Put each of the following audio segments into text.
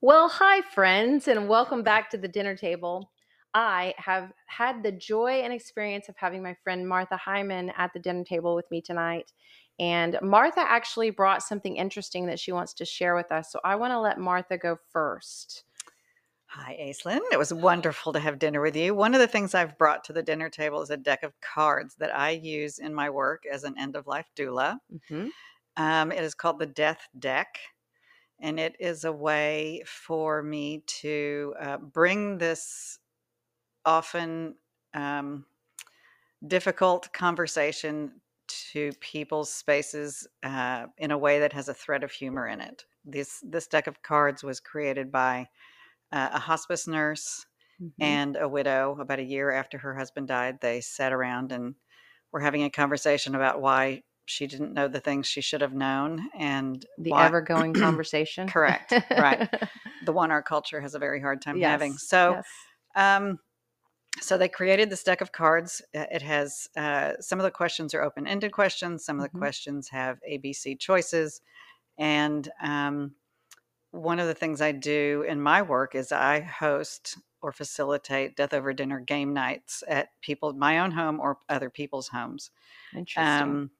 Well, hi, friends, and welcome back to the dinner table. I have had the joy and experience of having my friend Martha Heymann at the dinner table with me tonight. And Martha actually brought something interesting that she wants to share with us. So I want to let Martha go first. Hi, Aislinn. It was wonderful to have dinner with you. One of the things I've brought to the dinner table is a deck of cards that I use in my work as an end-of-life doula. Mm-hmm. It is called the Death Deck. And it is a way for me to bring this often difficult conversation to people's spaces in a way that has a thread of humor in it. This deck of cards was created by a hospice nurse mm-hmm. and a widow. About a year after her husband died, they sat around and were having a conversation about why she didn't know the things she should have known, and the ever-going conversation. Correct. Right. The one our culture has a very hard time yes. having. So, yes. So they created this deck of cards. It has, some of the questions are open-ended questions. Some of the mm-hmm. questions have ABC choices. And, one of the things I do in my work is I host or facilitate Death Over Dinner game nights at people, my own home or other people's homes. Interesting.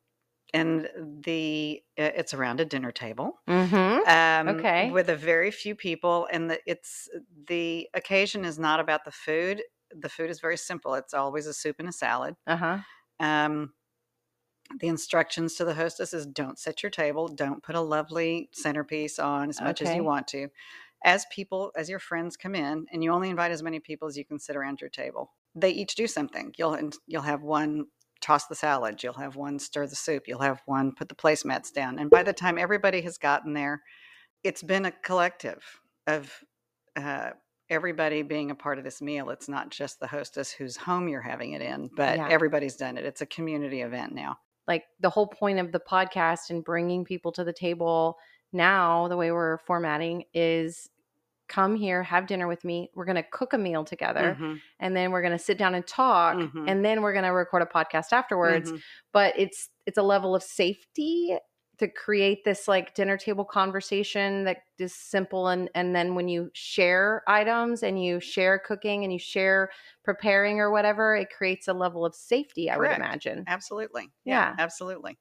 And it's around a dinner table mm-hmm. Okay. with a very few people. And the occasion is not about the food. The food is very simple. It's always a soup and a salad. Uh-huh. The instructions to the hostess is don't set your table. Don't put a lovely centerpiece on as much okay. as you want to. As your friends come in, and you only invite as many people as you can sit around your table. They each do something. You'll have one toss the salad, you'll have one stir the soup, you'll have one put the placemats down. And by the time everybody has gotten there, it's been a collective of everybody being a part of this meal. It's not just the hostess whose home you're having it in, but yeah. everybody's done it. It's a community event now. Like the whole point of the podcast and bringing people to the table now, the way we're formatting is come here, have dinner with me. We're going to cook a meal together mm-hmm. and then we're going to sit down and talk mm-hmm. and then we're going to record a podcast afterwards. Mm-hmm. But it's a level of safety to create this like dinner table conversation that is simple. And then when you share items and you share cooking and you share preparing or whatever, it creates a level of safety. I Correct. Would imagine. Absolutely. Yeah, absolutely.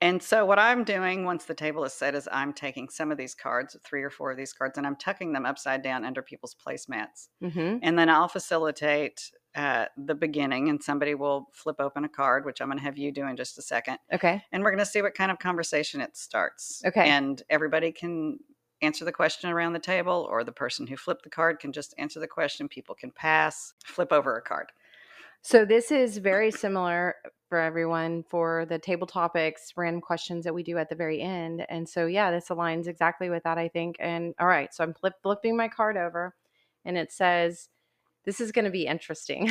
And so what I'm doing once the table is set is I'm taking some of these cards, 3 or 4 of these cards, and I'm tucking them upside down under people's placemats. Mm-hmm. And then I'll facilitate the beginning, and somebody will flip open a card, which I'm going to have you do in just a second. Okay. And we're going to see what kind of conversation it starts. Okay. And everybody can answer the question around the table, or the person who flipped the card can just answer the question. People can pass, flip over a card. So this is very similar for everyone for the table topics, random questions that we do at the very end. And so, yeah, this aligns exactly with that, I think. And all right, so I'm flipping my card over and it says, this is going to be interesting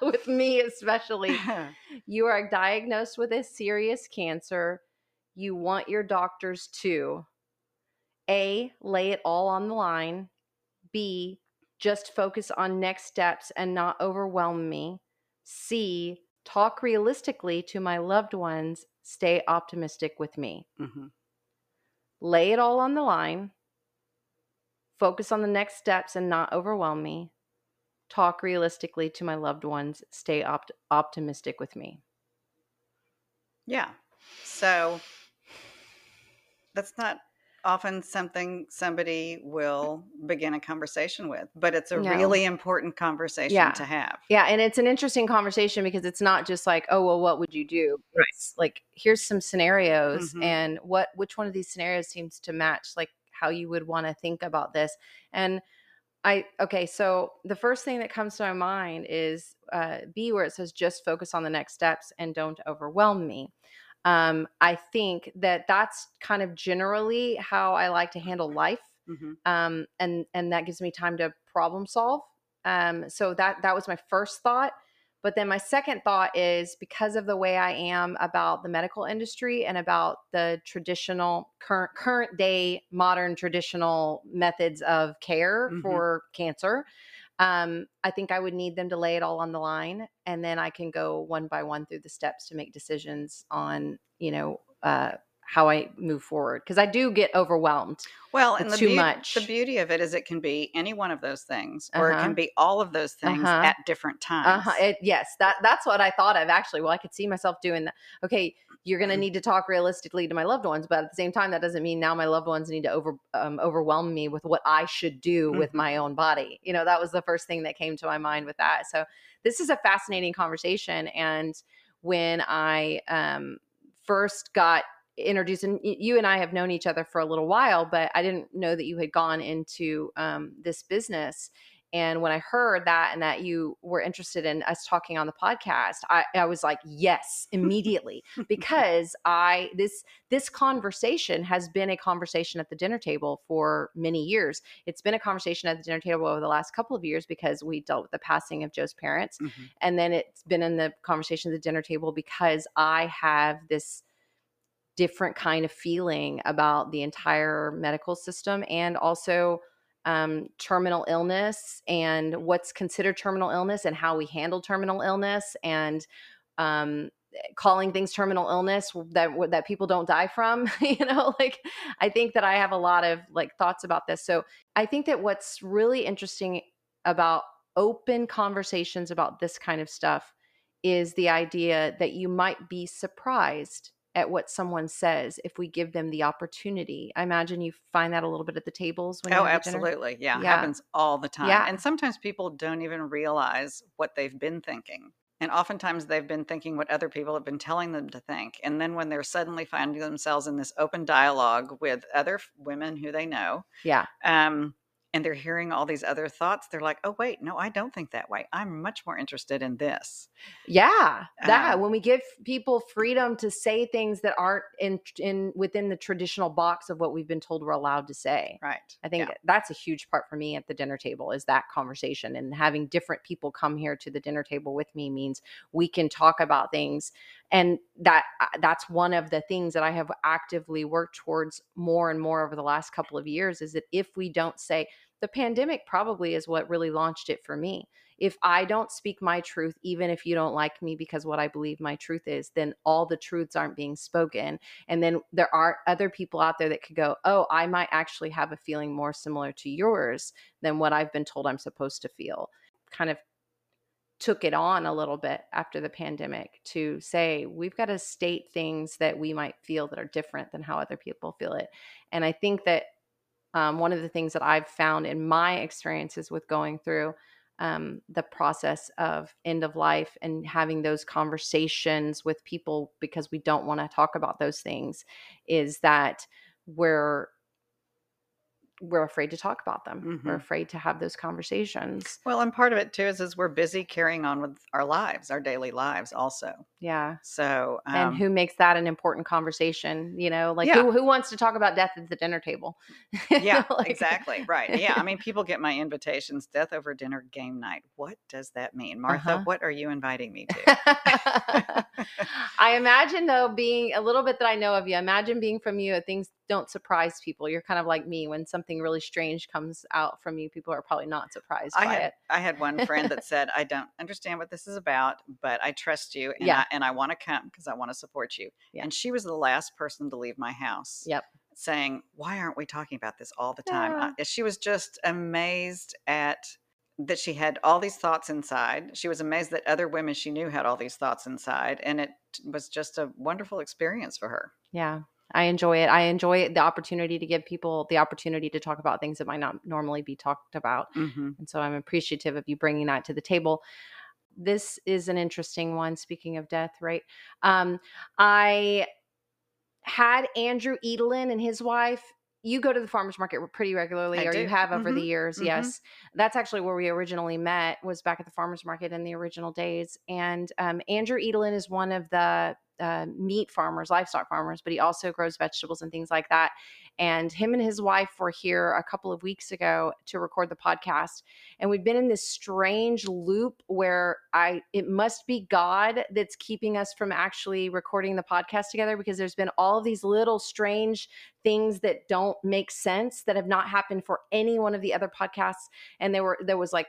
with me, especially. You are diagnosed with a serious cancer. You want your doctors to A, lay it all on the line. B, just focus on next steps and not overwhelm me. C, talk realistically to my loved ones. Stay optimistic with me. Mm-hmm. Lay it all on the line. Focus on the next steps and not overwhelm me. Talk realistically to my loved ones. Stay optimistic with me. Yeah. So that's not often something somebody will begin a conversation with, but it's a really important conversation yeah. to have. Yeah. And it's an interesting conversation because it's not just like, oh, well, what would you do? Right. It's like, here's some scenarios mm-hmm. and which one of these scenarios seems to match like how you would want to think about this. And so the first thing that comes to my mind is B, where it says just focus on the next steps and don't overwhelm me. I think that's kind of generally how I like to handle life. Mm-hmm. And that gives me time to problem solve. So that was my first thought. But then my second thought is because of the way I am about the medical industry and about the traditional current day, modern traditional methods of care mm-hmm. for cancer. I think I would need them to lay it all on the line, and then I can go one by one through the steps to make decisions on, how I move forward, because I do get overwhelmed. Well, and too much. The beauty of it is it can be any one of those things, or it can be all of those things at different times. Yes, that's what I thought of actually. Well, I could see myself doing that. Okay, you're going to need to talk realistically to my loved ones, but at the same time, that doesn't mean now my loved ones need to overwhelm me with what I should do with my own body. You know, that was the first thing that came to my mind with that. So this is a fascinating conversation, and when I first got introduced, and you and I have known each other for a little while, but I didn't know that you had gone into this business. And when I heard that and that you were interested in us talking on the podcast, I was like, yes, immediately, because this conversation has been a conversation at the dinner table for many years. It's been a conversation at the dinner table over the last couple of years because we dealt with the passing of Joe's parents. And then it's been in the conversation at the dinner table because I have this different kind of feeling about the entire medical system, and also terminal illness and what's considered terminal illness and how we handle terminal illness, and calling things terminal illness that people don't die from. You know, like, I think that I have a lot of like thoughts about this. So I think that what's really interesting about open conversations about this kind of stuff is the idea that you might be surprised at what someone says if we give them the opportunity. I imagine you find that a little bit at the tables. When oh, absolutely. Yeah. It happens all the time. Yeah. And sometimes people don't even realize what they've been thinking. And oftentimes they've been thinking what other people have been telling them to think. And then when they're suddenly finding themselves in this open dialogue with other women who they know, and they're hearing all these other thoughts, they're like, oh, wait, no, I don't think that way. I'm much more interested in this. Yeah. That when we give people freedom to say things that aren't within the traditional box of what we've been told we're allowed to say. Right. I think that's a huge part for me at the dinner table, is that conversation, and having different people come here to the dinner table with me means we can talk about things. And that's one of the things that I have actively worked towards more and more over the last couple of years, is that if we don't say, the pandemic probably is what really launched it for me. If I don't speak my truth, even if you don't like me because what I believe my truth is, then all the truths aren't being spoken. And then there are other people out there that could go, oh, I might actually have a feeling more similar to yours than what I've been told I'm supposed to feel. Kind of took it on a little bit after the pandemic to say, we've got to state things that we might feel that are different than how other people feel it. And I think that one of the things that I've found in my experiences with going through the process of end of life and having those conversations with people, because we don't want to talk about those things, is that we're afraid to talk about them. We're afraid to have those conversations. Well, and part of it too is we're busy carrying on with our lives, our daily lives also. Yeah. So, and who makes that an important conversation? You know, like who wants to talk about death at the dinner table? Yeah, like, exactly. Right. Yeah. I mean, people get my invitations, Death Over Dinner game night. What does that mean? Martha, what are you inviting me to? I imagine though, being a little bit that I know of you, imagine being from you, things don't surprise people. You're kind of like me. When something really strange comes out from you, people are probably not surprised by it. I had one friend that said, I don't understand what this is about, but I trust you and I want to come because I want to support you. Yeah. And she was the last person to leave my house. Yep. Saying, why aren't we talking about this all the time? She was just amazed at that. She had all these thoughts inside. She was amazed that other women she knew had all these thoughts inside. And it was just a wonderful experience for her. Yeah. I enjoy it. I enjoy the opportunity to give people the opportunity to talk about things that might not normally be talked about. And so I'm appreciative of you bringing that to the table. This is an interesting one. Speaking of death, right? I had Andrew Edelen and his wife. You go to the farmer's market pretty regularly, you have over the years. Yes. That's actually where we originally met, was back at the farmer's market in the original days. And Andrew Edelen is one of the meat farmers, livestock farmers, but he also grows vegetables and things like that. And him and his wife were here a couple of weeks ago to record the podcast. And we've been in this strange loop where it must be God that's keeping us from actually recording the podcast together, because there's been all of these little strange things that don't make sense that have not happened for any one of the other podcasts. And there was like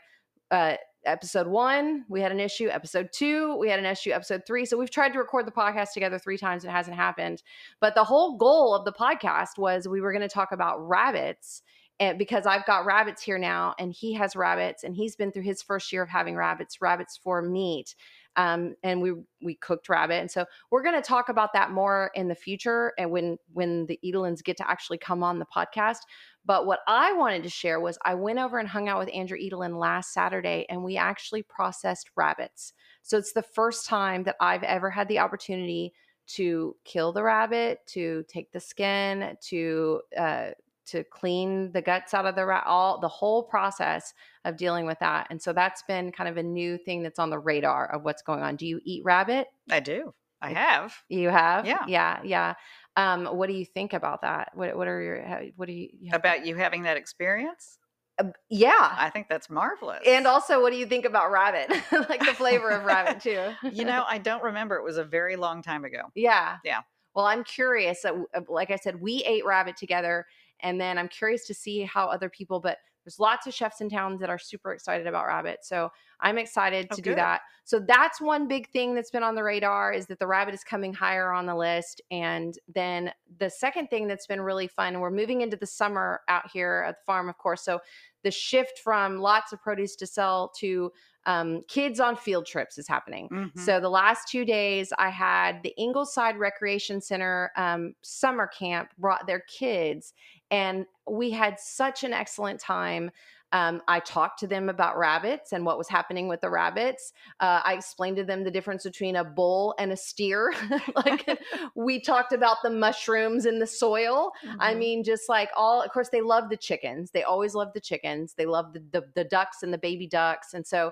Episode 1, we had an issue. Episode 2, we had an issue. Episode 3. So we've tried to record the podcast together 3 times. It hasn't happened. But the whole goal of the podcast was we were going to talk about rabbits, and because I've got rabbits here now and he has rabbits and he's been through his first year of having rabbits for meat. And we cooked rabbit. And so we're going to talk about that more in the future and when the Edelens get to actually come on the podcast. But what I wanted to share was I went over and hung out with Andrew Edelen last Saturday, and we actually processed rabbits. So it's the first time that I've ever had the opportunity to kill the rabbit, to take the skin, to clean the guts out of the the whole process of dealing with that. And so that's been kind of a new thing that's on the radar of what's going on. Do you eat rabbit? I do. I have. You have? Yeah. Yeah. Yeah. What do you think about that? What do you you having that experience? Yeah. I think that's marvelous. And also, what do you think about rabbit? Like the flavor of rabbit too. I don't remember. It was a very long time ago. Yeah. Yeah. Well, I'm curious that, like I said, we ate rabbit together. And then I'm curious to see how other people, but there's lots of chefs in town that are super excited about rabbit. So I'm excited to do that. So that's one big thing that's been on the radar, is that the rabbit is coming higher on the list. And then the second thing that's been really fun, we're moving into the summer out here at the farm, of course. So the shift from lots of produce to sell to kids on field trips is happening. Mm-hmm. So the last 2 days I had the Ingleside Recreation Center summer camp brought their kids, and we had such an excellent time. I talked to them about rabbits and what was happening with the rabbits. I explained to them the difference between a bull and a steer. We talked about the mushrooms in the soil. Mm-hmm. I mean, just like all, of course, they love the chickens. They always love the chickens. They love the ducks and the baby ducks. And so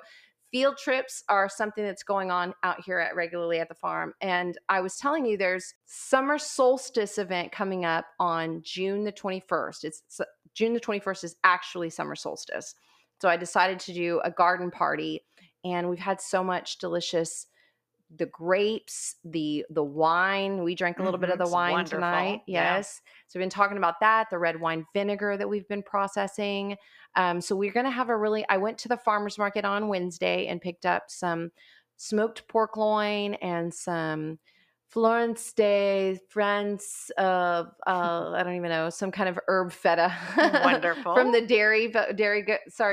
field trips are something that's going on out here regularly at the farm. And I was telling you, there's summer solstice event coming up on June the 21st. June the 21st is actually summer solstice. So I decided to do a garden party, and we've had so much delicious, the grapes, the wine. We drank a little bit of the wine tonight. Yes. Yeah. So we've been talking about that, the red wine vinegar that we've been processing. So we're going to have I went to the farmer's market on Wednesday and picked up some smoked pork loin and some some kind of herb feta. Wonderful. From the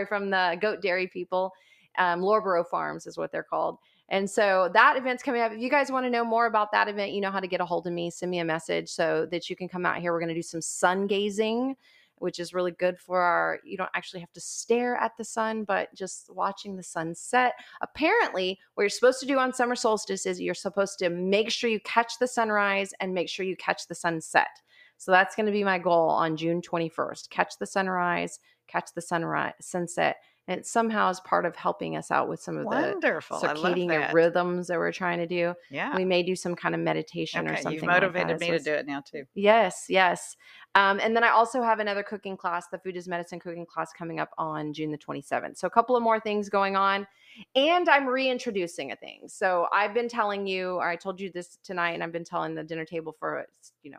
from the goat dairy people. Lorborough Farms is what they're called. And so that event's coming up. If you guys want to know more about that event, you know how to get a hold of me. Send me a message so that you can come out here. We're going to do some sun gazing, which is really good for you don't actually have to stare at the sun, but just watching the sunset. Apparently, what you're supposed to do on summer solstice is you're supposed to make sure you catch the sunrise and make sure you catch the sunset. So that's going to be my goal on June 21st. Catch the sunrise, catch the sunset. And it somehow is part of helping us out with some of the circadian rhythms that we're trying to do. Yeah. We may do some kind of meditation or something. You've motivated me to do it now too. Yes, yes. And then I also have another cooking class, the Food is Medicine cooking class, coming up on June the 27th. So a couple of more things going on, and I'm reintroducing a thing. So I've been telling you, or I told you this tonight, and I've been telling the dinner table for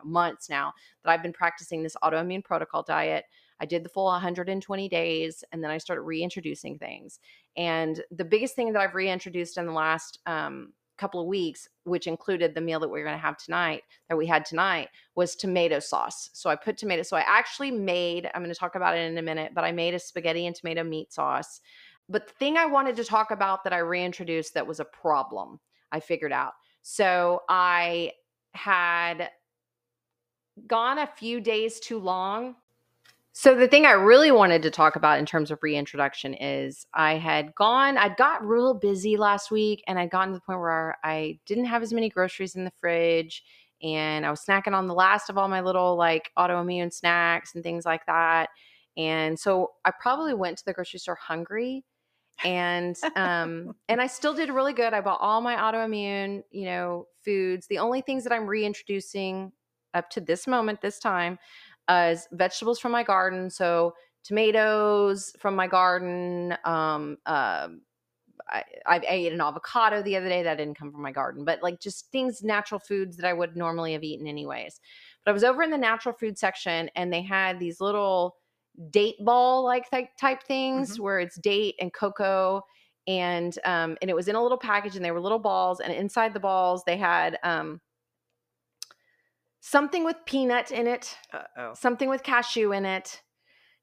months now that I've been practicing this autoimmune protocol diet. I did the full 120 days, and then I started reintroducing things. And the biggest thing that I've reintroduced in the last couple of weeks, which included the meal that we were going to have tonight, that we had tonight, was tomato sauce. So I put tomato. So I actually made, I'm going to talk about it in a minute, but I made a spaghetti and tomato meat sauce. But the thing I wanted to talk about that I reintroduced that was a problem, I figured out. So I had gone a few days too long. So the thing I really wanted to talk about in terms of reintroduction is I'd got real busy last week, and I'd gotten to the point where I didn't have as many groceries in the fridge, and I was snacking on the last of all my little autoimmune snacks and things like that. And so I probably went to the grocery store hungry, and and I still did really good. I bought all my autoimmune, foods. The only things that I'm reintroducing up to this moment, this time, as vegetables from my garden. So tomatoes from my garden. I ate an avocado the other day. That didn't come from my garden, but just things, natural foods that I would normally have eaten anyways. But I was over in the natural food section, and they had these little date ball type things, mm-hmm. where it's date and cocoa And it was in a little package, and they were little balls, and inside the balls they had something with peanut in it, something with cashew in it.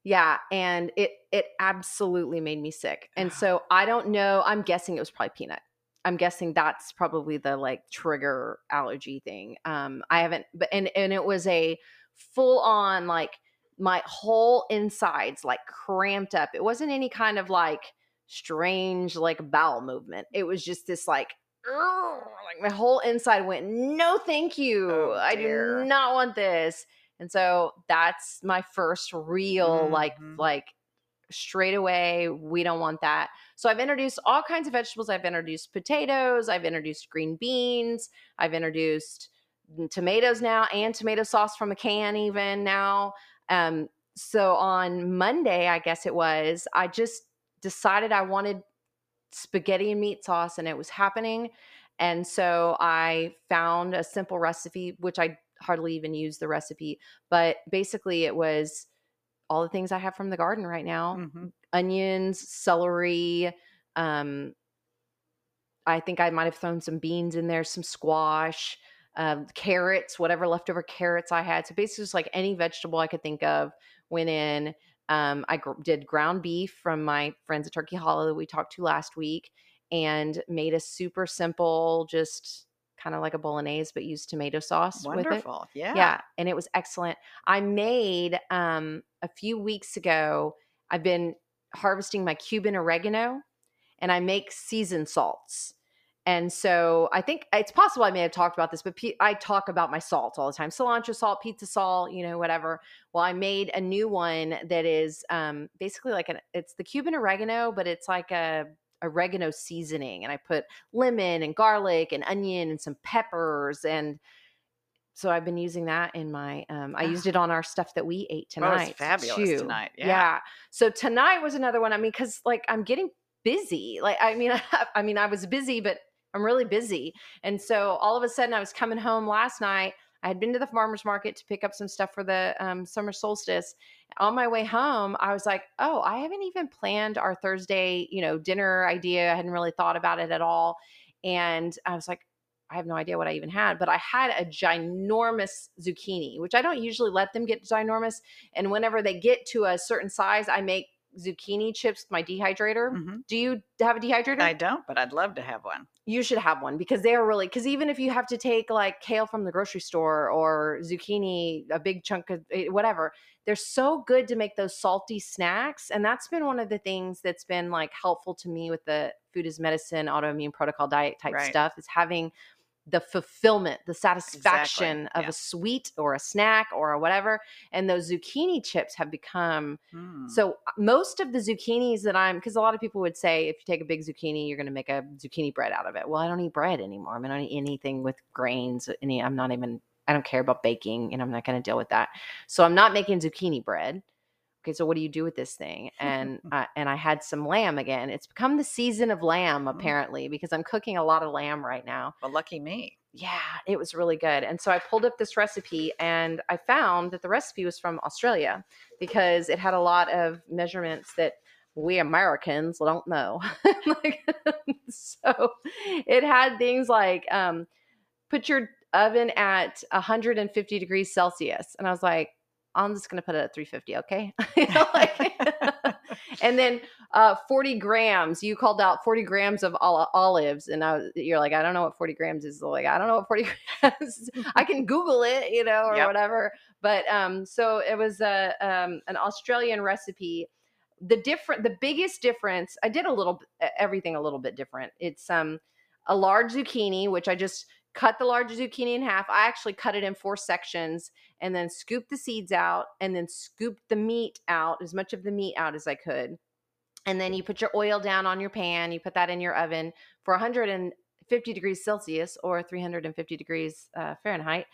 Yeah. And it absolutely made me sick. And so I don't know, I'm guessing it was probably peanut. I'm guessing that's probably the like trigger allergy thing. I haven't, but, and it was a full on, like my whole insides like cramped up. It wasn't any kind of like strange, like bowel movement. It was just this like my whole inside went, no, thank you. Oh, I do not want this. And so that's my first real, like straight away, we don't want that. So I've introduced all kinds of vegetables. I've introduced potatoes. I've introduced green beans. I've introduced tomatoes now, and tomato sauce from a can even now. So on Monday, I guess it was, I just decided I wanted spaghetti and meat sauce, and it was happening. And so I found a simple recipe, which I hardly even use the recipe, but basically it was all the things I have from the garden right now, onions, celery. I think I might've thrown some beans in there, some squash, carrots, whatever leftover carrots I had. So basically just like any vegetable I could think of went in. I did ground beef from my friends at Turkey Hollow that we talked to last week, and made a super simple, just kind of like a bolognese, but used tomato sauce with it. Wonderful. Yeah. Yeah. And it was excellent. I made, a few weeks ago, I've been harvesting my Cuban oregano, and I make seasoned salts. And so I think it's possible I may have talked about this, but I talk about my salts all the time. Cilantro salt, pizza salt, you know, whatever. Well, I made a new one that is, basically like it's the Cuban oregano, but it's like a oregano seasoning, and I put lemon and garlic and onion and some peppers. And so I've been using that in my, I used it on our stuff that we ate tonight. Well, it was fabulous tonight. Yeah. So tonight was another one. I mean, cause like I'm getting busy. Like, I mean, I was busy, but I'm really busy. And so all of a sudden I was coming home last night. I had been to the farmer's market to pick up some stuff for the summer solstice. On my way home, I was like, oh, I haven't even planned our Thursday, you know, dinner idea. I hadn't really thought about it at all. And I was like, I have no idea what I even had, but I had a ginormous zucchini, which I don't usually let them get ginormous. And whenever they get to a certain size, I make zucchini chips with my dehydrator. Do you have a dehydrator? I don't, but I'd love to have one. You should have one, because they are really, because even if you have to take like kale from the grocery store or zucchini, a big chunk of whatever, they're so good to make those salty snacks. And that's been one of the things that's been like helpful to me with the food is medicine, autoimmune protocol diet type stuff, is having the fulfillment, the satisfaction of a sweet or a snack or a whatever. And those zucchini chips have become, so most of the zucchinis that I'm, cause a lot of people would say, if you take a big zucchini, you're going to make a zucchini bread out of it. Well, I don't eat bread anymore. I mean, I don't eat anything with grains. I'm not even, I don't care about baking, and I'm not going to deal with that. So I'm not making zucchini bread. Okay, so what do you do with this thing? And and I had some lamb again. It's become the season of lamb, apparently, because I'm cooking a lot of lamb right now. Well, lucky me. Yeah, it was really good. And so I pulled up this recipe, and I found that the recipe was from Australia, because it had a lot of measurements that we Americans don't know. So it had things like put your oven at 150 degrees Celsius. And I was like, I'm just going to put it at 350. Okay. And then 40 grams, you called out 40 grams of olives. And you're like, I don't know what 40 grams is. Like, I don't know what 40 grams is. I can Google it, you know, or whatever. But, so it was, an Australian recipe. The biggest difference, I did everything a little bit different. It's, a large zucchini, which I just cut the large zucchini in half. I actually cut it in 4 sections, and then scooped the seeds out, and then scooped the meat out, as much of the meat out as I could. And then you put your oil down on your pan. You put that in your oven for 150 degrees Celsius or 350 degrees Fahrenheit.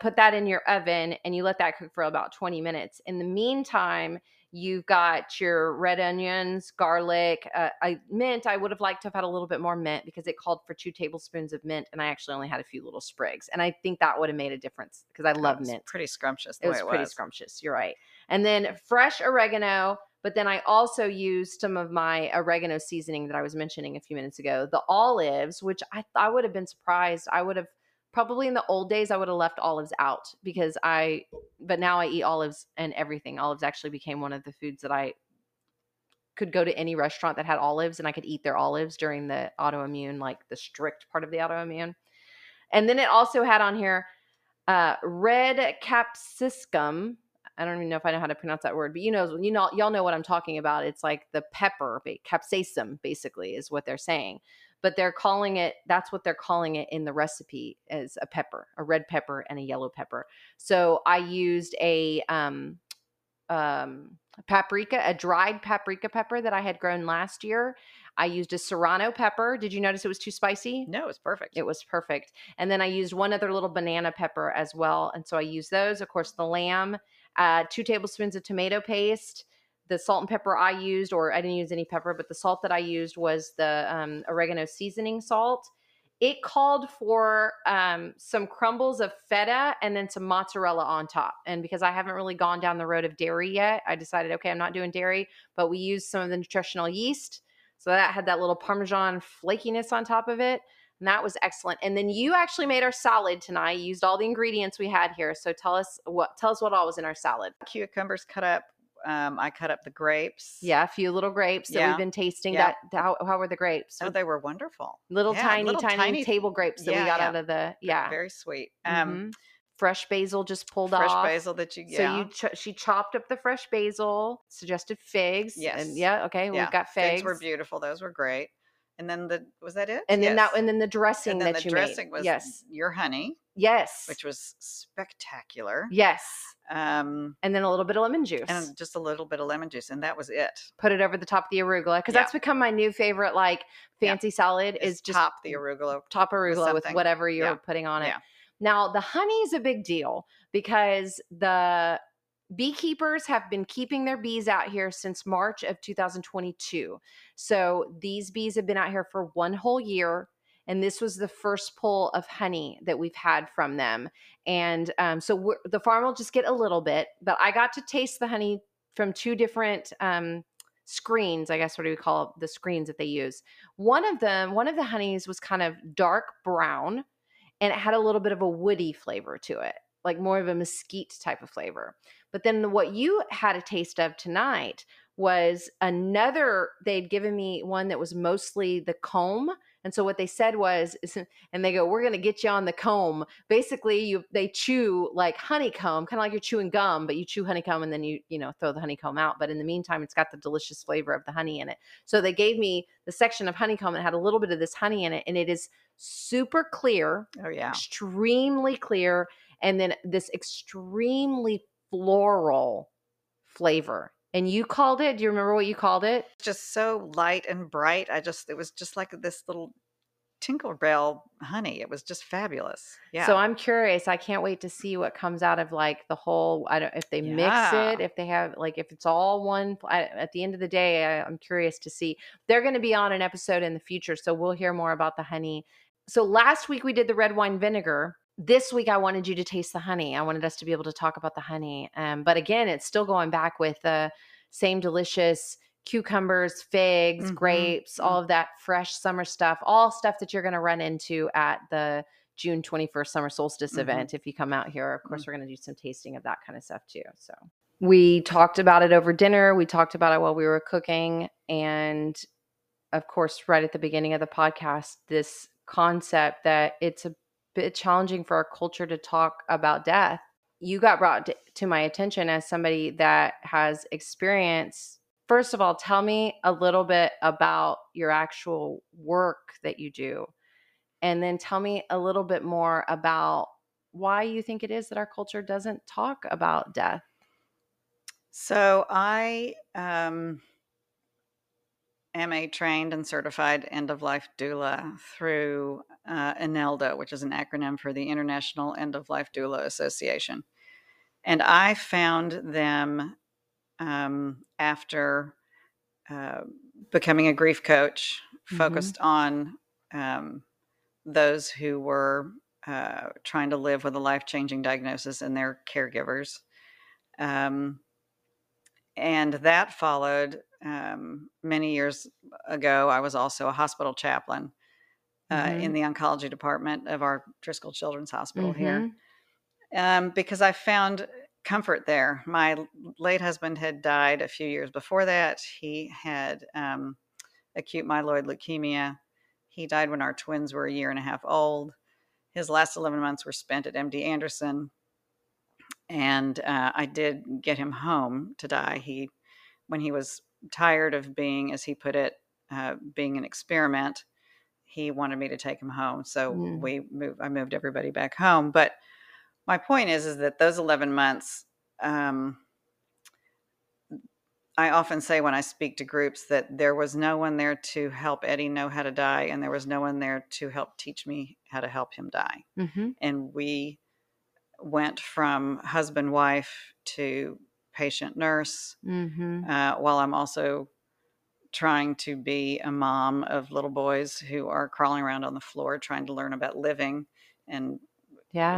Put that in your oven, and you let that cook for about 20 minutes. In the meantime, you've got your red onions, garlic, mint. I would have liked to have had a little bit more mint, because it called for 2 tablespoons of mint, and I actually only had a few little sprigs. And I think that would have made a difference, because I love mint. Pretty scrumptious. It was pretty scrumptious. You're right. And then fresh oregano, But then I also used some of my oregano seasoning that I was mentioning a few minutes ago, the olives, which I would have been surprised. I would have probably in the old days, I would have left olives out because but now I eat olives and everything. Olives actually became one of the foods that I could go to any restaurant that had olives and I could eat their olives during the autoimmune, like the strict part of the autoimmune. And then it also had on here red capsicum. I don't even know if I know how to pronounce that word, but y'all know what I'm talking about. It's like the pepper, capsicum basically is what they're saying, but they're calling it, that's what they're calling it in the recipe as a pepper, a red pepper and a yellow pepper. So I used a dried paprika pepper that I had grown last year. I used a serrano pepper. Did you notice it was too spicy? No, it was perfect. It was perfect. And then I used one other little banana pepper as well. And so I used those, of course, the lamb, 2 tablespoons of tomato paste, the salt and pepper I used, or I didn't use any pepper, but the salt that I used was the oregano seasoning salt. It called for some crumbles of feta and then some mozzarella on top. And because I haven't really gone down the road of dairy yet, I decided, okay, I'm not doing dairy, but we used some of the nutritional yeast. So that had that little Parmesan flakiness on top of it. And that was excellent. And then you actually made our salad tonight. You used all the ingredients we had here. So tell us what all was in our salad. Cucumbers cut up. I cut up the grapes. Yeah, a few little grapes that we've been tasting. Yeah. That how were the grapes? Oh, they were wonderful. Little tiny table grapes that we got out of the very sweet. Fresh basil just pulled off. Fresh basil that you get. So she chopped up the fresh basil. Suggested figs. Yes. And we've got figs. Figs were beautiful. Those were great. And then was that it? And then the dressing that you made was your honey. Yes. Which was spectacular. Yes. And then a little bit of lemon juice. And just a little bit of lemon juice. And that was it. Put it over the top of the arugula. Because that's become my new favorite, like fancy salad is just top the arugula. Top arugula with whatever you're putting on it. Yeah. Now the honey is a big deal because the beekeepers have been keeping their bees out here since March of 2022. So these bees have been out here for 1 whole year. And this was the first pull of honey that we've had from them. And so the farm will just get a little bit, but I got to taste the honey from 2 different screens, I guess, what do we call the screens that they use? One of the honeys was kind of dark brown and it had a little bit of a woody flavor to it, like more of a mesquite type of flavor. But then what you had a taste of tonight was another, they'd given me one that was mostly the comb. And so what they said was, and they go, we're going to get you on the comb. Basically, they chew like honeycomb, kind of like you're chewing gum, but you chew honeycomb and then you throw the honeycomb out. But in the meantime, it's got the delicious flavor of the honey in it. So they gave me the section of honeycomb that had a little bit of this honey in it. And it is super clear. Oh, yeah. Extremely clear. And then this extremely floral flavor. And you called it, do you remember what you called it? Just so light and bright. It was just like this little Tinkerbell honey. It was just fabulous. Yeah. So I'm curious. I can't wait to see what comes out of like the whole, if they mix it, if they have like, if it's all one, at the end of the day, I'm curious to see. They're going to be on an episode in the future. So we'll hear more about the honey. So last week we did the red wine vinegar. This week, I wanted you to taste the honey. I wanted us to be able to talk about the honey. But again, it's still going back with the same delicious cucumbers, figs, grapes, all of that fresh summer stuff, all stuff that you're going to run into at the June 21st summer solstice event. If you come out here, of course, we're going to do some tasting of that kind of stuff too. So we talked about it over dinner. We talked about it while we were cooking. And of course, right at the beginning of the podcast, this concept that it's a bit challenging for our culture to talk about death. You got brought to my attention as somebody that has experience. First of all, tell me a little bit about your actual work that you do. And then tell me a little bit more about why you think it is that our culture doesn't talk about death. So I am a trained and certified end-of-life doula through INELDA, which is an acronym for the International End-of-Life Doula Association. And I found them after becoming a grief coach focused on those who were trying to live with a life-changing diagnosis and their caregivers. And that followed many years ago. I was also a hospital chaplain in the oncology department of our Driscoll Children's Hospital here, because I found comfort there. My late husband had died a few years before that. He had acute myeloid leukemia. He died when our twins were a year and a half old. His last 11 months were spent at MD Anderson. And I did get him home to die. He, when he was tired of being, as he put it, being an experiment, he wanted me to take him home. So I moved everybody back home. But my point is that those 11 months, I often say when I speak to groups that there was no one there to help Eddie know how to die, and there was no one there to help teach me how to help him die. And we went from husband, wife to patient nurse, while I'm also trying to be a mom of little boys who are crawling around on the floor trying to learn about living. And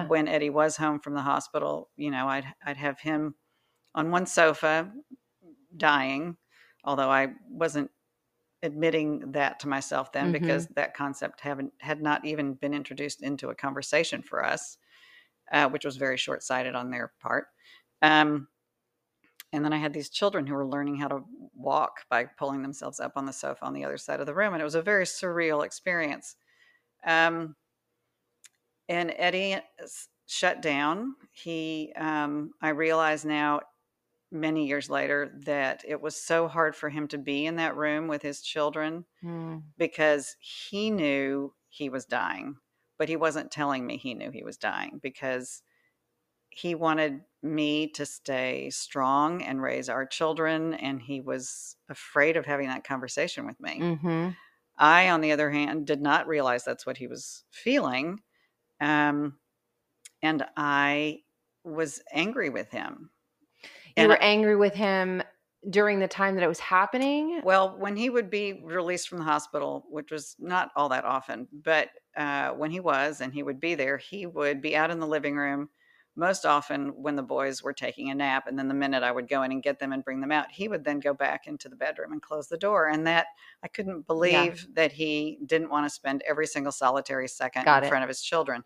when Eddie was home from the hospital, you know, I'd have him on one sofa dying, although I wasn't admitting that to myself then, because that concept had not even been introduced into a conversation for us. Which was very short-sighted on their part. And then I had these children who were learning how to walk by pulling themselves up on the sofa on the other side of the room. And it was a very surreal experience. And Eddie shut down. He, I realize now many years later that it was so hard for him to be in that room with his children because he knew he was dying. But he wasn't telling me he knew he was dying, because he wanted me to stay strong and raise our children. And he was afraid of having that conversation with me. I, on the other hand, did not realize that's what he was feeling. And I was angry with him. You were angry with him during the time that it was happening? Well, when he would be released from the hospital, which was not all that often, but when he was, and he would be there, he would be out in the living room most often when the boys were taking a nap. And then the minute I would go in and get them and bring them out, he would then go back into the bedroom and close the door. And that, I couldn't believe that he didn't want to spend every single solitary second in front of his children.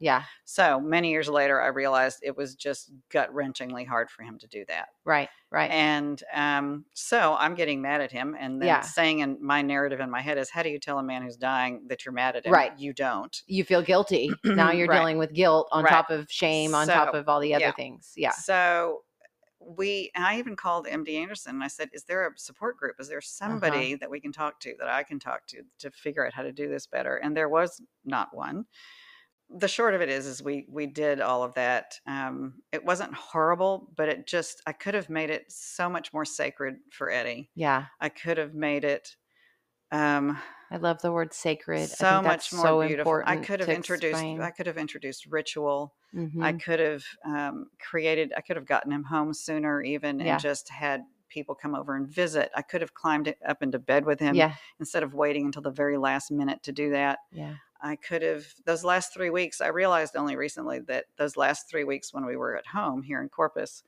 So many years later, I realized it was just gut-wrenchingly hard for him to do that. Right. And so I'm getting mad at him, and then saying, in my narrative in my head is, how do you tell a man who's dying that you're mad at him? You don't. You feel guilty. Now you're dealing with guilt on top of shame, on top of all the other things. So I even called MD Anderson and I said, is there a support group? Is there somebody that we can talk to, that I can talk to figure out how to do this better? And there was not one. The short of it is we did all of that. It wasn't horrible, but it just, I could have made it so much more sacred for Eddie. I could have made it. I love the word sacred. So I think that's much more so beautiful. I could have introduced ritual. I could have I could have gotten him home sooner even, and just had people come over and visit. I could have climbed up into bed with him instead of waiting until the very last minute to do that. I could have, those last 3 weeks, I realized only recently that those last 3 weeks when we were at home here in Corpus,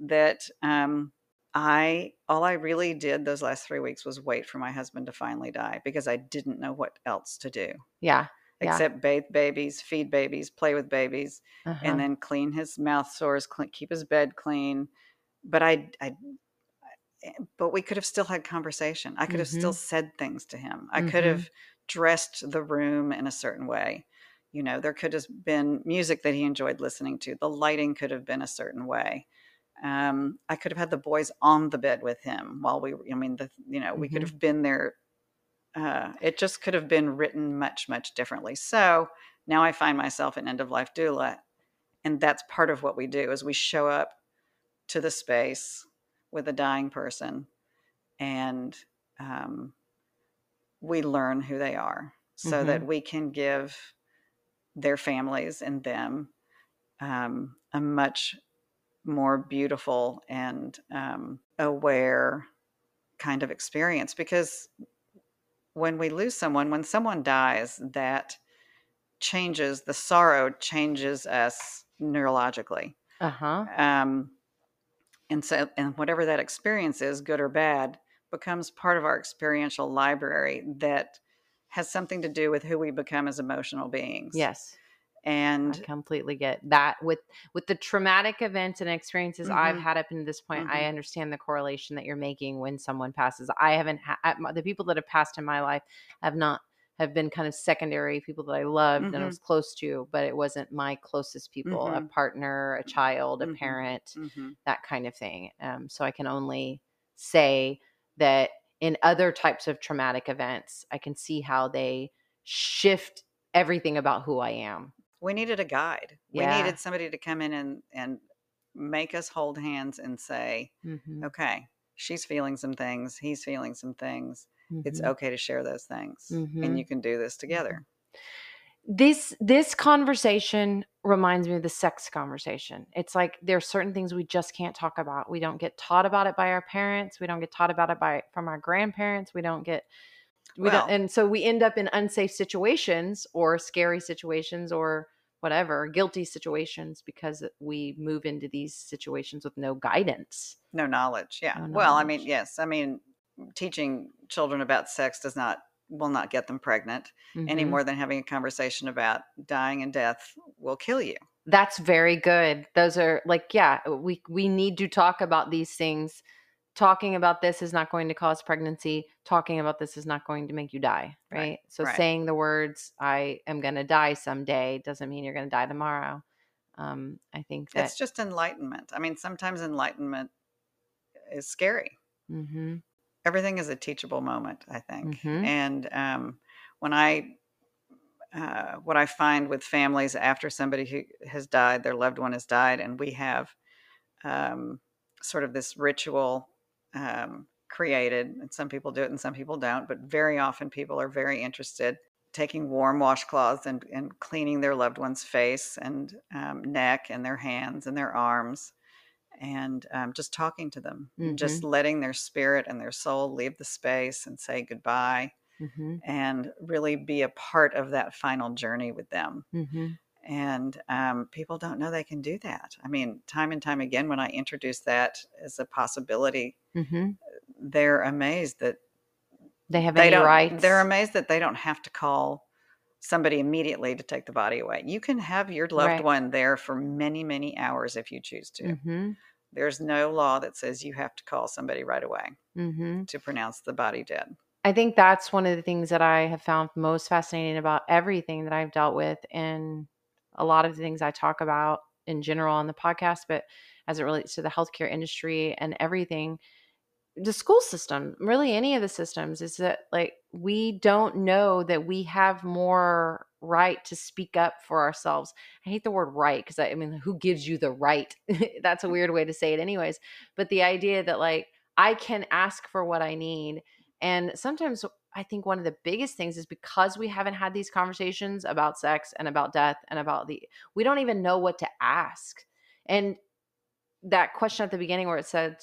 that all I really did those last 3 weeks was wait for my husband to finally die, because I didn't know what else to do. Except bathe babies, feed babies, play with babies, and then clean his mouth sores, keep his bed clean. But but we could have still had conversation. I could have still said things to him. I could have dressed the room in a certain way. You know, there could have been music that he enjoyed listening to. The lighting could have been a certain way. I could have had the boys on the bed with him while we could have been there. It just could have been written much, much differently. So now I find myself an end of life doula. And that's part of what we do, is we show up to the space with a dying person and, we learn who they are so that we can give their families and them, a much more beautiful and aware kind of experience. Because when we lose someone, when someone dies, that changes, the sorrow changes us neurologically. And so, and whatever that experience is, good or bad, becomes part of our experiential library that has something to do with who we become as emotional beings. Yes. And I completely get that with the traumatic events and experiences mm-hmm. I've had up until this point, mm-hmm. I understand the correlation that you're making when someone passes. I haven't the people that have passed in my life have been kind of secondary people that I loved mm-hmm. and I was close to, but it wasn't my closest people, mm-hmm. a partner, a child, a mm-hmm. parent, mm-hmm. that kind of thing. So I can only say that in other types of traumatic events, I can see how they shift everything about who I am. We needed a guide. Yeah. We needed somebody to come in and make us hold hands and say, mm-hmm. okay, she's feeling some things. He's feeling some things. Mm-hmm. It's okay to share those things. Mm-hmm. And you can do this together. This conversation reminds me of the sex conversation. It's like there are certain things we just can't talk about. We don't get taught about it by our parents. We don't get taught about it from our grandparents. And so we end up in unsafe situations or scary situations or whatever, guilty situations, because we move into these situations with no guidance. No knowledge. Yeah. No knowledge. Well, I mean, yes. I mean, teaching children about sex will not get them pregnant mm-hmm. any more than having a conversation about dying and death will kill you. That's very good. Those are like, yeah, we need to talk about these things. Talking about this is not going to cause pregnancy. Talking about this is not going to make you die, right? So saying the words, I am going to die someday, doesn't mean you're going to die tomorrow. I think that's just enlightenment. I mean, sometimes enlightenment is scary. Mm-hmm. Everything is a teachable moment, I think. Mm-hmm. And when what I find with families after somebody who has died, their loved one has died, and we have sort of this ritual created, and some people do it and some people don't, but very often people are very interested taking warm washcloths and cleaning their loved one's face and neck and their hands and their arms. And just talking to them, mm-hmm. just letting their spirit and their soul leave the space and say goodbye mm-hmm. and really be a part of that final journey with them. Mm-hmm. And people don't know they can do that. I mean, time and time again, when I introduce that as a possibility, mm-hmm. they're amazed that they're amazed that they don't have to call somebody immediately to take the body away. You can have your loved one there for many, many hours if you choose to. Mm-hmm. There's no law that says you have to call somebody right away mm-hmm. to pronounce the body dead. I think that's one of the things that I have found most fascinating about everything that I've dealt with and a lot of the things I talk about in general on the podcast, but as it relates to the healthcare industry and everything, the school system, really any of the systems, is that like we don't know that we have more right to speak up for ourselves. I hate the word right because I mean, who gives you the right? That's a weird way to say it anyways. But the idea that like I can ask for what I need. And sometimes I think one of the biggest things is because we haven't had these conversations about sex and about death and about we don't even know what to ask. And that question at the beginning where it said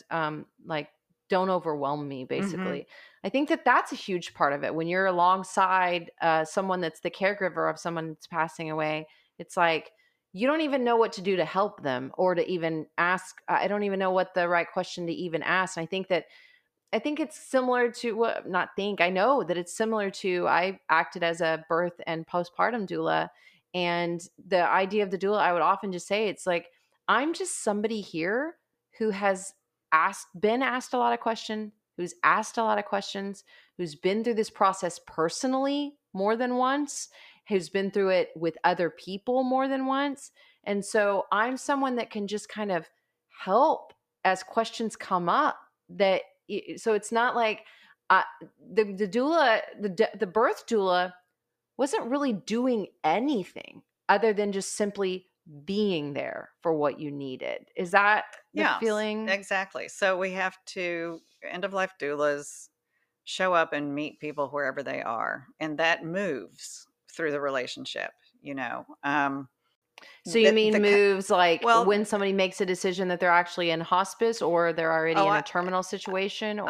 like, don't overwhelm me, basically. Mm-hmm. I think that that's a huge part of it. When you're alongside someone that's the caregiver of someone that's passing away, it's like, you don't even know what to do to help them or to even ask. I don't even know what the right question to even ask. And I think it's similar to I know that it's similar to, I acted as a birth and postpartum doula. And the idea of the doula, I would often just say, it's like, I'm just somebody here who has asked a lot of questions, who's been through this process personally more than once, who's been through it with other people more than once. And so I'm someone that can just kind of help as questions come up. So it's not like the doula, the birth doula wasn't really doing anything other than just simply being there for what you needed. Is that the feeling? Exactly. So we have to, end-of-life doulas show up and meet people wherever they are. And that moves through the relationship, you know. So you mean moves like when somebody makes a decision that they're actually in hospice or they're already in a terminal situation? Or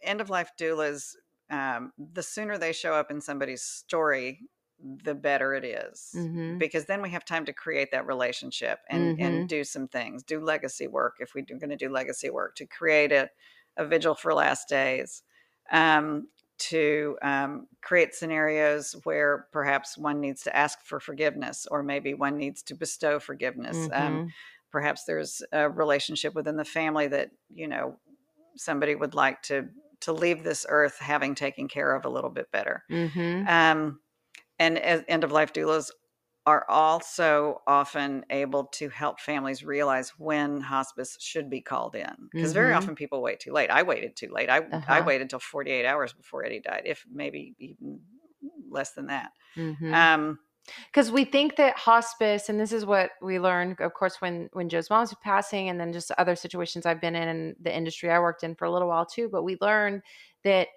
end-of-life doulas, the sooner they show up in somebody's story, the better it is, mm-hmm. because then we have time to create that relationship and, mm-hmm. and do some things, do legacy work. If we're going to do legacy work, to create a vigil for last days, to create scenarios where perhaps one needs to ask for forgiveness, or maybe one needs to bestow forgiveness. Mm-hmm. Perhaps there's a relationship within the family that, you know, somebody would like to leave this earth having taken care of a little bit better. Mm-hmm. And as end-of-life doulas are also often able to help families realize when hospice should be called in. Because mm-hmm. very often people wait too late. I waited too late. I waited until 48 hours before Eddie died, if maybe even less than that. Mm-hmm. Because we think that hospice, and this is what we learned, of course, when Joe's mom was passing, and then just other situations I've been in and the industry I worked in for a little while too, but we learned that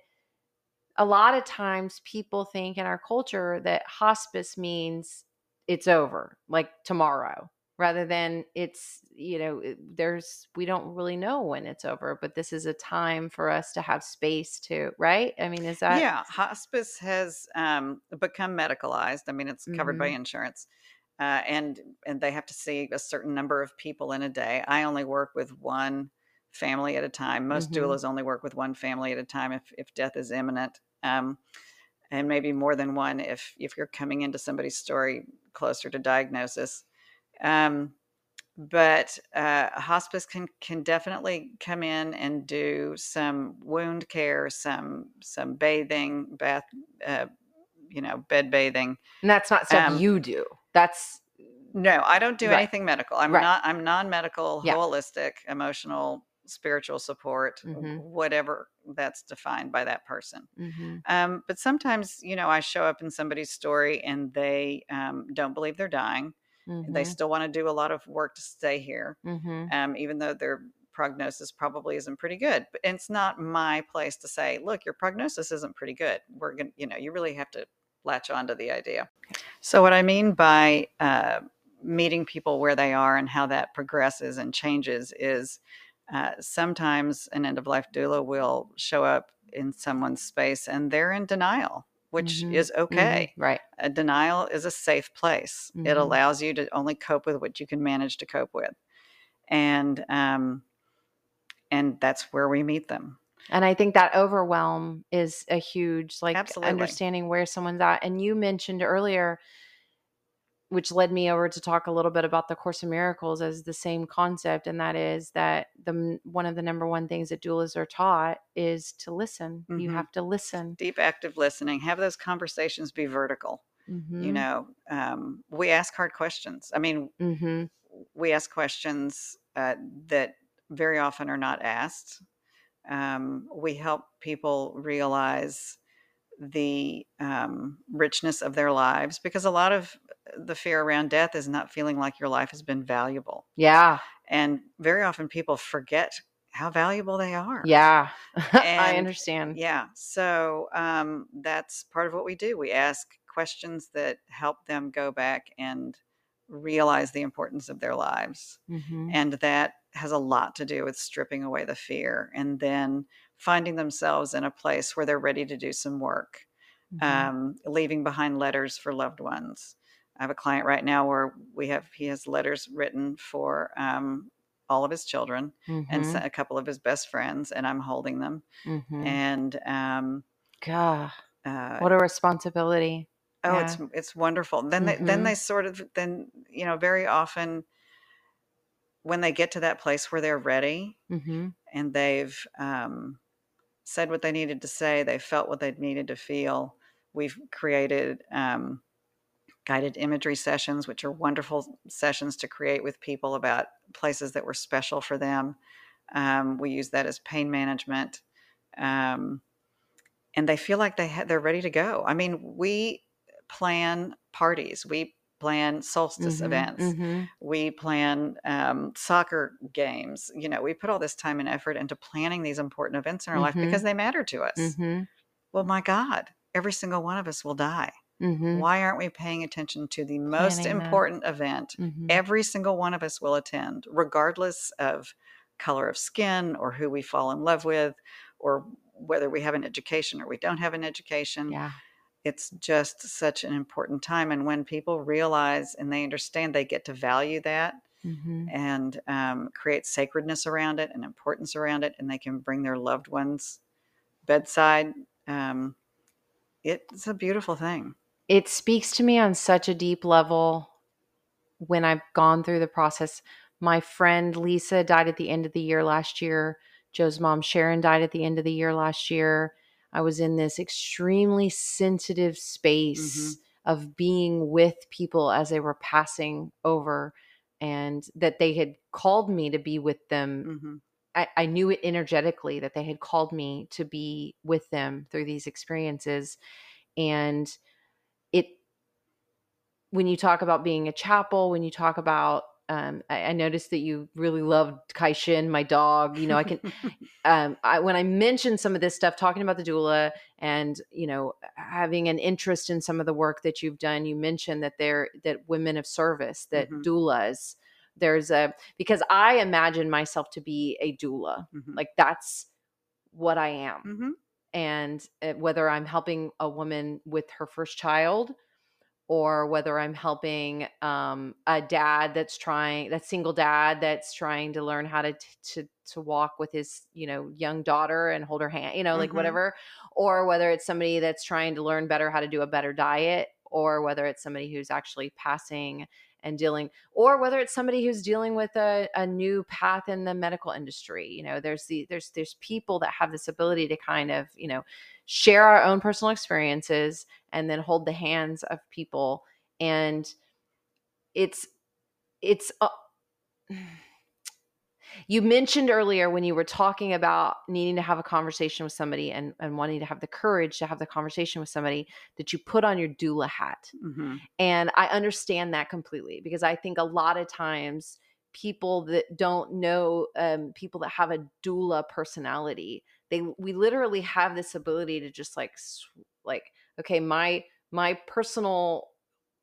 a lot of times people think in our culture that hospice means it's over, like tomorrow, rather than it's, you know, we don't really know when it's over, but this is a time for us to have space to, right? I mean, is that? Yeah. Hospice has become medicalized. I mean, it's covered mm-hmm. by insurance, and they have to see a certain number of people in a day. I only work with one family at a time. Most mm-hmm. doulas only work with one family at a time if death is imminent. And maybe more than one if you're coming into somebody's story closer to diagnosis. But hospice can definitely come in and do some wound care, some bathing, bed bathing. And that's not stuff you do. No, I don't do right. anything medical. I'm non-medical, yeah. holistic, emotional, spiritual support, mm-hmm. whatever that's defined by that person. Mm-hmm. But sometimes, you know, I show up in somebody's story and they don't believe they're dying. Mm-hmm. They still want to do a lot of work to stay here, mm-hmm. Even though their prognosis probably isn't pretty good. But it's not my place to say, look, your prognosis isn't pretty good. We're going to, you know, you really have to latch onto the idea. Okay. So what I mean by meeting people where they are and how that progresses and changes is sometimes an end-of-life doula will show up in someone's space and they're in denial, which mm-hmm. is okay. Mm-hmm. Right. A denial is a safe place. Mm-hmm. It allows you to only cope with what you can manage to cope with. And that's where we meet them. And I think that overwhelm is a huge, like, absolutely. Understanding where someone's at. And you mentioned earlier, which led me over to talk a little bit about the Course in Miracles as the same concept. And that is that one of the number one things that doulas are taught is to listen. Mm-hmm. You have to listen. Deep, active listening. Have those conversations be vertical. Mm-hmm. You know, we ask hard questions. I mean, mm-hmm. we ask questions that very often are not asked. We help people realize the richness of their lives, because a lot of the fear around death is not feeling like your life has been valuable. Yeah. And very often people forget how valuable they are. Yeah. I understand. Yeah. So that's part of what we do. We ask questions that help them go back and realize the importance of their lives. Mm-hmm. And that has a lot to do with stripping away the fear and then finding themselves in a place where they're ready to do some work, mm-hmm. Leaving behind letters for loved ones. I have a client right now where he has letters written for all of his children, mm-hmm. and a couple of his best friends, and I'm holding them. Mm-hmm. And God, what a responsibility! Oh, yeah. It's wonderful. Then mm-hmm. they very often when they get to that place where they're ready, mm-hmm. and they've said what they needed to say, they felt what they needed to feel. We've created guided imagery sessions, which are wonderful sessions to create with people about places that were special for them. We use that as pain management. And they feel like they're ready to go. I mean, we plan parties. We plan solstice mm-hmm, events. Mm-hmm. We plan soccer games. You know, we put all this time and effort into planning these important events in our mm-hmm. life because they matter to us. Mm-hmm. Well, my God, every single one of us will die. Mm-hmm. Why aren't we paying attention to the most important event? Mm-hmm. Every single one of us will attend, regardless of color of skin or who we fall in love with or whether we have an education or we don't have an education. Yeah. it's just such an important time. And when people realize and they understand, they get to value that and create sacredness around it and importance around it, and they can bring their loved ones bedside. It's a beautiful thing. It speaks to me on such a deep level. When I've gone through the process, my friend Lisa died at the end of the year last year. Joe's mom, Sharon, died at the end of the year last year. I was in this extremely sensitive space of being with people as they were passing over, and that they had called me to be with them. I knew it energetically that they had called me to be with them through these experiences. And it, when you talk about being a chapel, when you talk about, I noticed that you really loved Kai Shin, my dog. You know, I can, when I mentioned some of this stuff, talking about the doula and, you know, having an interest in some of the work that you've done, you mentioned that that women of service, that doulas, because I imagine myself to be a doula. Like that's what I am. And whether I'm helping a woman with her first child, or whether I'm helping a dad that's single dad, trying to learn how to walk with his, you know, young daughter and hold her hand, you know, like whatever, or whether it's somebody that's trying to learn better how to do a better diet, or whether it's somebody who's actually passing and dealing, or whether it's somebody who's dealing with a new path in the medical industry. You know, there's people that have this ability to kind of, you know, share our own personal experiences and then hold the hands of people. And you mentioned earlier when you were talking about needing to have a conversation with somebody and wanting to have the courage to have the conversation with somebody, that you put on your doula hat. And I understand that completely, because I think a lot of times people that don't know, people that have a doula personality, we literally have this ability to just like, okay, my personal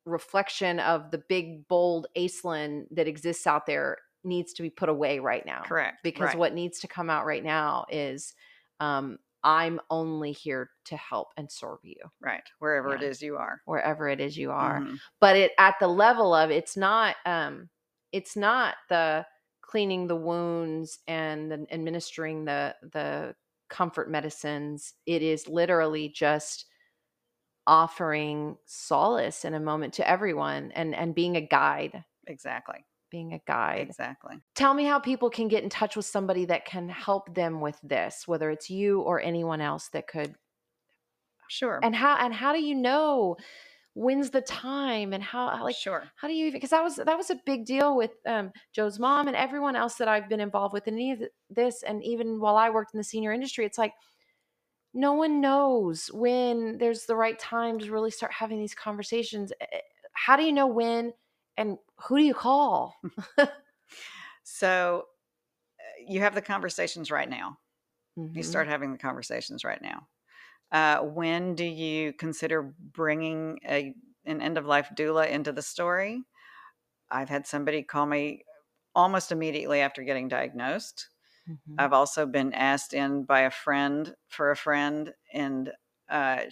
reflection of the big, bold Aislinn that exists out there needs to be put away right now. Correct. Because what needs to come out right now is, I'm only here to help and serve you. Right. Wherever it is you are. Wherever it is you are. But at the level of, it's not the cleaning the wounds and administering the comfort medicines. It is literally just offering solace in a moment to everyone and being a guide. Exactly. Being a guide. Exactly. Tell me how people can get in touch with somebody that can help them with this, whether it's you or anyone else that could. Sure. And how do you know when's the time, and how, like, how do you even, because that was a big deal with Joe's mom and everyone else that I've been involved with in any of this. And even while I worked in the senior industry, it's like, no one knows when there's the right time to really start having these conversations. How do you know when? And who do you call? So you have the conversations right now. You start having the conversations right now. When do you consider bringing an end-of-life doula into the story? I've had somebody call me almost immediately after getting diagnosed. I've also been asked in by a friend, and I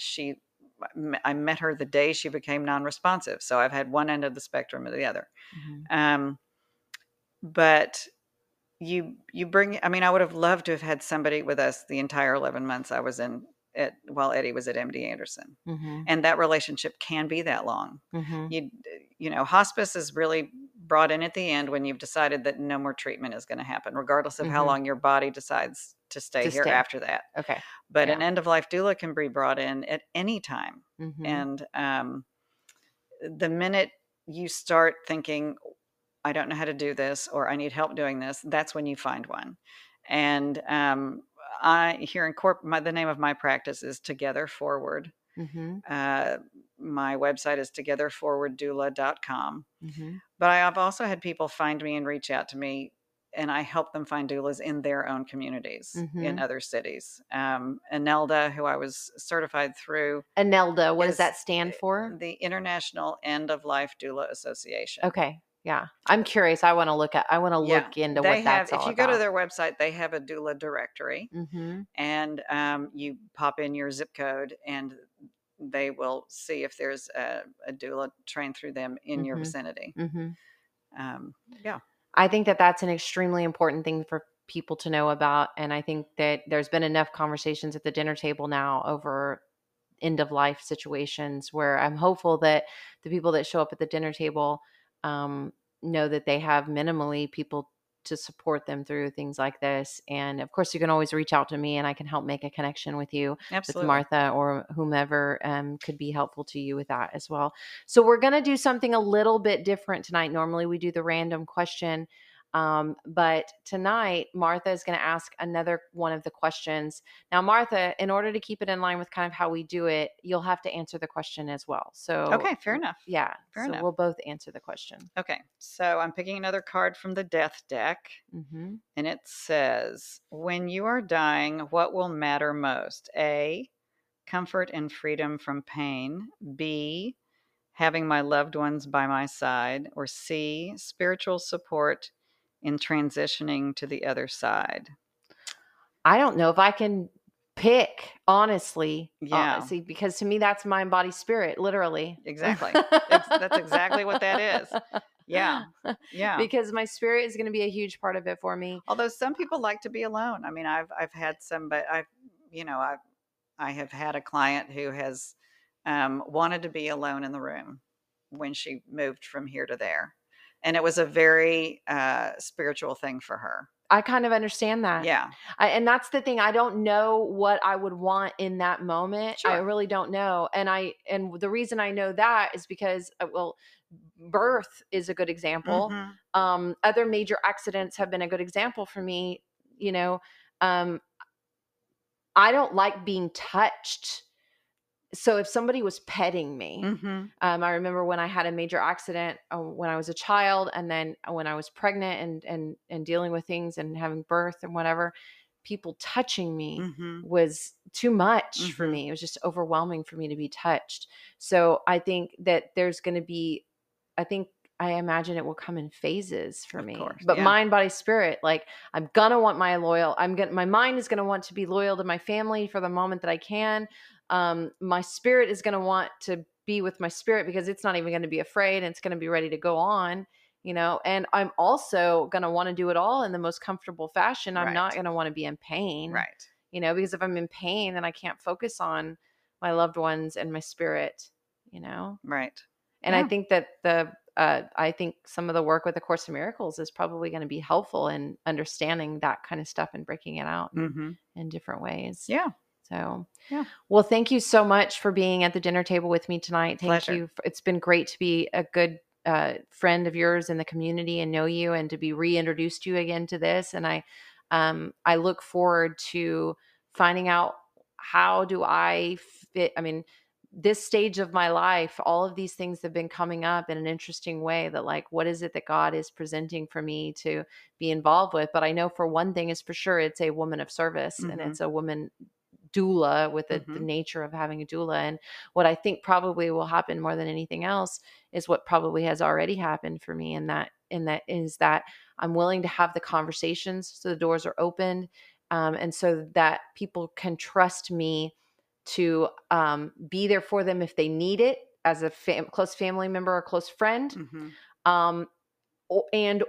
met her the day she became non-responsive. So I've had one end of the spectrum or the other. But you bring, I mean, I would have loved to have had somebody with us the entire 11 months I was in it while Eddie was at MD Anderson. And that relationship can be that long. You know, hospice is really brought in at the end when you've decided that no more treatment is going to happen, regardless of how long your body decides to stay here after that. Okay. But an end-of-life doula can be brought in at any time. And the minute you start thinking, I don't know how to do this, or I need help doing this, that's when you find one. And the name of my practice is Together Forward. My website is togetherforwarddoula.com. But I've also had people find me and reach out to me, and I help them find doulas in their own communities, in other cities. INELDA, who I was certified through. INELDA, what does that stand for? The International End of Life Doula Association. Okay. Yeah. I'm curious. I want to look into what that's all about. If you go to their website, they have a doula directory, and you pop in your zip code, and they will see if there's a doula trained through them in your vicinity. Yeah. I think that that's an extremely important thing for people to know about. And I think that there's been enough conversations at the dinner table now over end of life situations where I'm hopeful that the people that show up at the dinner table know that they have minimally people to support them through things like this. And of course you can always reach out to me and I can help make a connection with you with Martha or whomever could be helpful to you with that as well. So we're going to do something a little bit different tonight. Normally we do the random question. But tonight Martha is going to ask another one of the questions. Now, Martha, in order to keep it in line with kind of how we do it, you'll have to answer the question as well. So, okay, fair enough. Yeah. Fair enough. We'll both answer the question. Okay. So I'm picking another card from the death deck and it says, when you are dying, what will matter most? A, comfort and freedom from pain. B, having my loved ones by my side. Or C, spiritual support in transitioning to the other side. I don't know if I can pick, honestly. Yeah. Honestly, because to me, that's mind, body, spirit, literally. Exactly. That's exactly what that is. Yeah. Yeah. Because my spirit is going to be a huge part of it for me. Although some people like to be alone. I mean, I've had some, but I have had a client who has wanted to be alone in the room when she moved from here to there. And it was a very spiritual thing for her. I kind of understand that. Yeah. And that's the thing. I don't know what I would want in that moment. Sure. I really don't know. And the reason I know that is because, well, birth is a good example. Other major accidents have been a good example for me. You know, I don't like being touched. So if somebody was petting me, I remember when I had a major accident when I was a child, and then when I was pregnant and dealing with things and having birth and whatever, people touching me was too much for me. It was just overwhelming for me to be touched. So I think that there's going to be, I imagine it will come in phases for me, but mind, body, spirit, like I'm going to want my loyal, my mind is going to want to be loyal to my family for the moment that I can. My spirit is going to want to be with my spirit because it's not even going to be afraid and it's going to be ready to go on, you know, and I'm also going to want to do it all in the most comfortable fashion. I'm not going to want to be in pain, you know, because if I'm in pain, then I can't focus on my loved ones and my spirit, you know? And I think that I think some of the work with the Course in Miracles is probably going to be helpful in understanding that kind of stuff and breaking it out in different ways. Yeah. So, yeah. Well, thank you so much for being at the dinner table with me tonight. Thank you. It's been great to be a good friend of yours in the community and know you and to be reintroduced you again to this. And I look forward to finding out how do I fit. I mean, this stage of my life, all of these things have been coming up in an interesting way that like, what is it that God is presenting for me to be involved with? But I know for one thing is for sure, it's a woman of service and it's a woman doula with the nature of having a doula. And what I think probably will happen more than anything else is what probably has already happened for me. And that is that I'm willing to have the conversations. So the doors are opened. And so that people can trust me to be there for them if they need it as a close family member or close friend.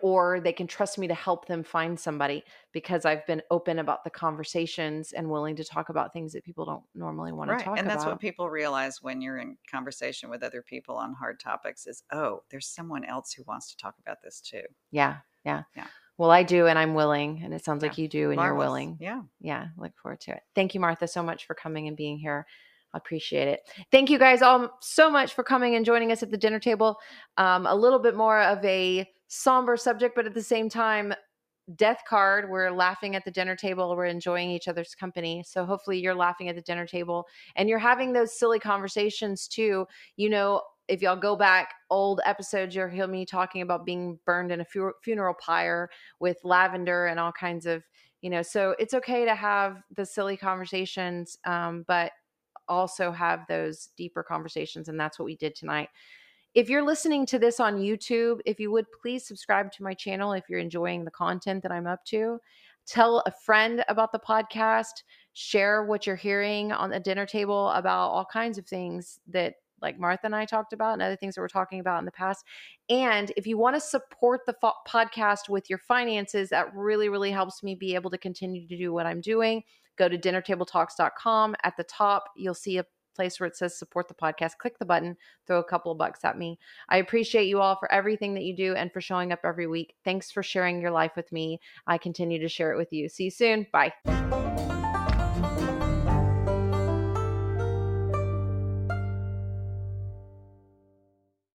Or they can trust me to help them find somebody because I've been open about the conversations and willing to talk about things that people don't normally want to talk about. And that's what people realize when you're in conversation with other people on hard topics is, oh, there's someone else who wants to talk about this too. Yeah. Yeah. Yeah. Well, I do, and I'm willing, and it sounds like you do, and you're willing. Yeah. Yeah. Look forward to it. Thank you, Martha, so much for coming and being here. I appreciate it. Thank you guys all so much for coming and joining us at the dinner table. A little bit more of a somber subject, but at the same time, death card. We're laughing at the dinner table. We're enjoying each other's company. So hopefully you're laughing at the dinner table and you're having those silly conversations too. You know, if y'all go back old episodes, you'll hear me talking about being burned in a funeral pyre with lavender and all kinds of, you know, so it's okay to have the silly conversations, but also have those deeper conversations. And that's what we did tonight. If you're listening to this on YouTube, if you would please subscribe to my channel if you're enjoying the content that I'm up to. Tell a friend about the podcast. share what you're hearing on the dinner table about all kinds of things that like Martha and I talked about and other things that we're talking about in the past. And if you want to support the podcast with your finances, that really, really helps me be able to continue to do what I'm doing. Go to dinnertabletalks.com. At the top, you'll see a place where it says support the podcast. Click the button, throw a couple of bucks at me. I appreciate you all for everything that you do and for showing up every week. Thanks for sharing your life with me. I continue to share it with you. See you soon. Bye.